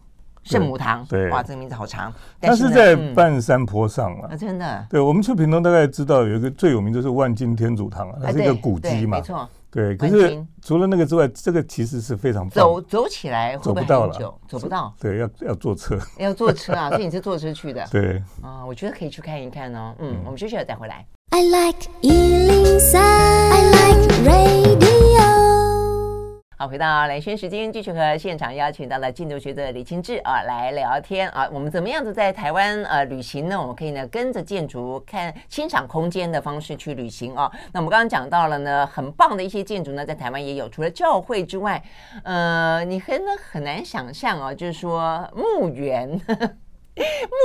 圣母堂。对，哇，这个名字好长。它是在半山坡上了、啊嗯啊，真的。对，我们去屏东大概知道有一个最有名就是万金天主堂、啊，它是一个古迹嘛、啊，没错。对，可是除了那个之外，这个其实是非常棒，走走起来会不会很久？走不到，对，要要坐车，要坐车啊！所以你是坐车去的，对啊、哦，我觉得可以去看一看哦。嗯，嗯我们休息了再回来。I like one oh three, I like radio.好，回到兰萱时间，继续和现场邀请到了禁毒学者李清志啊来聊天啊，我们怎么样子在台湾呃旅行呢？我们可以呢跟着建筑看欣赏空间的方式去旅行啊。那我们刚刚讲到了呢，很棒的一些建筑呢，在台湾也有，除了教会之外，呃，你很很难想象啊，就是说墓园。呵呵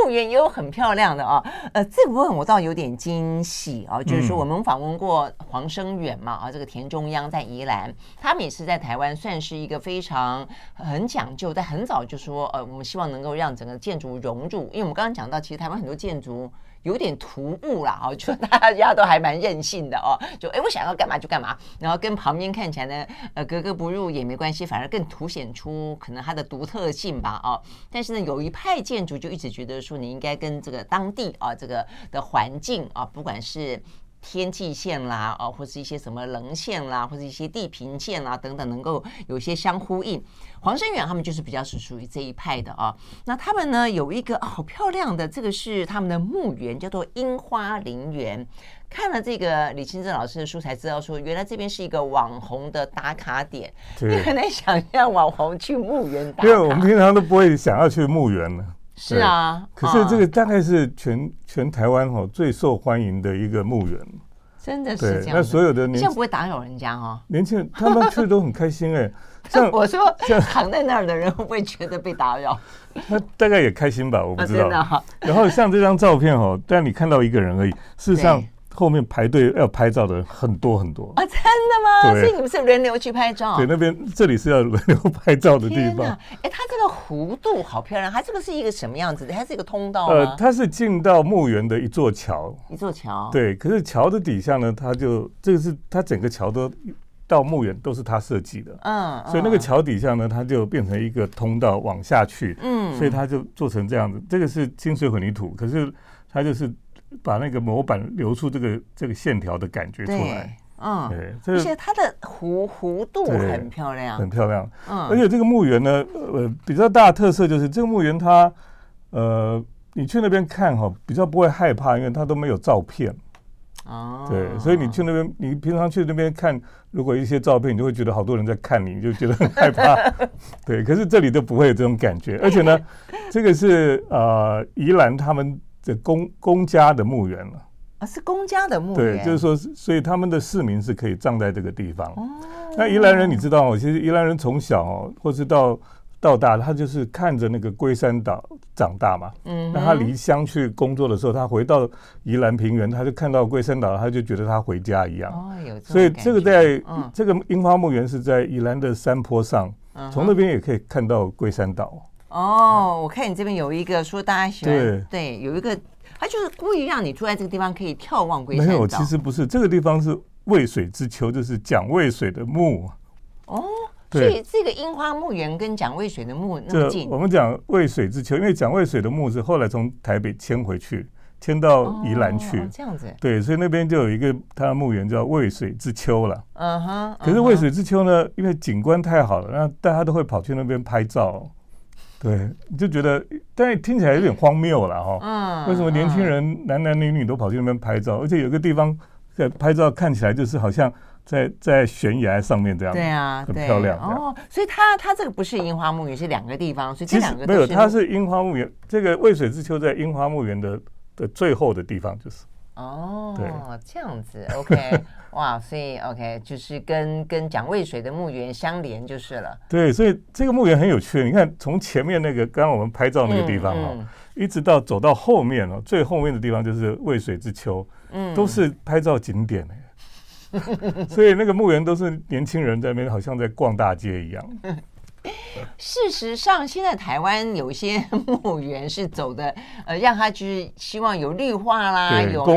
墓园也有很漂亮的啊，呃，这部分我倒有点惊喜啊，就是说我们访问过黄生远嘛啊，这个田中央在宜兰，他们也是在台湾算是一个非常很讲究，但很早就说呃，我们希望能够让整个建筑融入，因为我们刚刚讲到，其实台湾很多建筑有点突兀啦啊，就大家都还蛮任性的哦、啊，就哎我想要干嘛就干嘛，然后跟旁边看起来呢呃格格不入也没关系，反而更凸显出可能它的独特性吧啊，但是呢有一派建筑就一直觉得说你应该跟这个当地啊这个的环境啊，不管是天际线啦啊，或是一些什么棱线啦，或是一些地平线啦等等，能够有些相呼应。黄生远他们就是比较是属于这一派的啊。那他们呢有一个、啊、好漂亮的，这个是他们的墓园，叫做樱花陵园。看了这个李清志老师的书才知道说，原来这边是一个网红的打卡点。你很难想象网红去墓园打卡，因为我们平常都不会想要去墓园了。是啊，可是这个大概是 全,、嗯、全台湾、哦、最受欢迎的一个墓园，真的是这样。那所有的年轻人不会打扰人家哈、哦，年轻人他们去都很开心哎、欸。像我说躺在那儿的人会不会觉得被打扰？那大概也开心吧，我不知道。啊真的啊、然后像这张照片哦，但你看到一个人而已，事实上后面排队要拍照的很多很多啊！真的吗？所以你们是轮流去拍照？对，那边这里是要轮流拍照的地方。哎，它这个弧度好漂亮，它这个是一个什么样子的？它是一个通道吗？呃，它是进到墓园的一座桥，一座桥。对，可是桥的底下呢，它就这个是它整个桥都到墓园都是它设计的，嗯，所以那个桥底下呢，它就变成一个通道往下去，嗯，所以它就做成这样子。这个是清水混凝土，可是它就是。把那个模板留出这个这个线条的感觉出来，嗯，对，而且它的弧弧度很漂亮，很漂亮，嗯，而且这个墓园呢，呃，比较大的特色就是这个墓园它，呃，你去那边看哈、哦，比较不会害怕，因为它都没有照片，哦，对，所以你去那边，你平常去那边看，如果一些照片，你就会觉得好多人在看你，你就觉得很害怕，对，可是这里都不会有这种感觉，而且呢，这个是呃宜兰他们。这公公家的墓园了啊，是公家的墓园。对，就是说，所以他们的市民是可以葬在这个地方。哦，那宜兰人你知道哦，其实宜兰人从小哦，或是到到大，他就是看着那个龟山岛长大嘛。嗯，那他离乡去工作的时候，他回到宜兰平原，他就看到龟山岛，他就觉得他回家一样。哦，有。所以这个在、嗯、这个樱花墓园是在宜兰的山坡上，从、嗯、那边也可以看到龟山岛。哦，我看你这边有一个说大家喜欢 对, 对，有一个他就是故意让你住在这个地方可以眺望龟山岛。没有，其实不是，这个地方是渭水之丘，就是蒋渭水的墓。哦，所以这个樱花墓园跟蒋渭水的墓那么近。我们讲渭水之丘，因为蒋渭水的墓是后来从台北迁回去，迁到宜兰去、哦，这样子。对，所以那边就有一个他的墓园叫渭水之丘了。嗯哼。可是渭水之丘呢，因为景观太好了，那大家都会跑去那边拍照。对，就觉得，但是听起来有点荒谬了哈、嗯。为什么年轻人男男女女都跑去那边拍照？嗯、而且有个地方在拍照看起来就是好像在在悬崖上面这样，对啊，很漂亮。哦，所以它它这个不是樱花墓园，是两个地方，所以这两个都是没有，它是樱花墓园。这个渭水之丘在樱花墓园的的最后的地方就是。哦，这样子 ，OK， 哇，所以 OK 就是跟跟蒋渭水的墓园相连就是了。对，所以这个墓园很有趣。你看，从前面那个刚刚我们拍照那个地方啊、哦嗯嗯，一直到走到后面哦，最后面的地方就是渭水之丘，嗯，都是拍照景点、欸、所以那个墓园都是年轻人在那边，好像在逛大街一样。事实上现在台湾有些墓园是走的、呃、让他去希望有绿化啦，有那个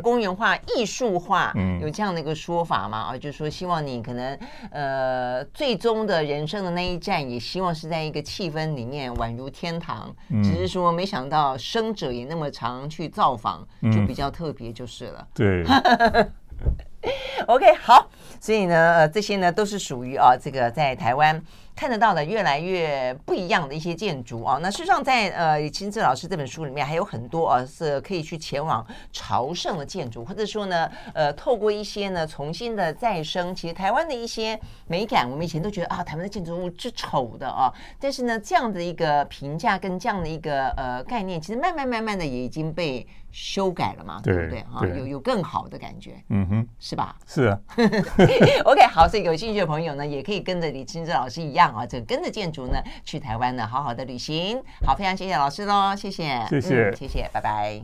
公园化、艺术化、嗯、有这样的一个说法嘛、啊、就是说希望你可能呃最终的人生的那一站也希望是在一个气氛里面宛如天堂、嗯、只是说没想到生者也那么常去造访、嗯、就比较特别就是了，对。OK， 好，所以呢、呃、这些呢都是属于啊这个在台湾看得到的越来越不一样的一些建筑啊。那事实上在呃金志老师这本书里面还有很多啊是可以去前往朝圣的建筑，或者说呢呃透过一些呢重新的再生，其实台湾的一些美感我们以前都觉得啊台湾的建筑物是丑的啊，但是呢这样的一个评价跟这样的一个呃概念其实慢慢慢慢的也已经被修改了嘛， 对， 对不对啊？对，有有更好的感觉，嗯哼，是吧？是啊。OK， 好，所以有兴趣的朋友呢，也可以跟着李清志老师一样啊，这跟着建筑呢去台湾呢，好好的旅行。好，非常谢谢老师喽，谢谢，谢谢，嗯、谢谢，拜拜。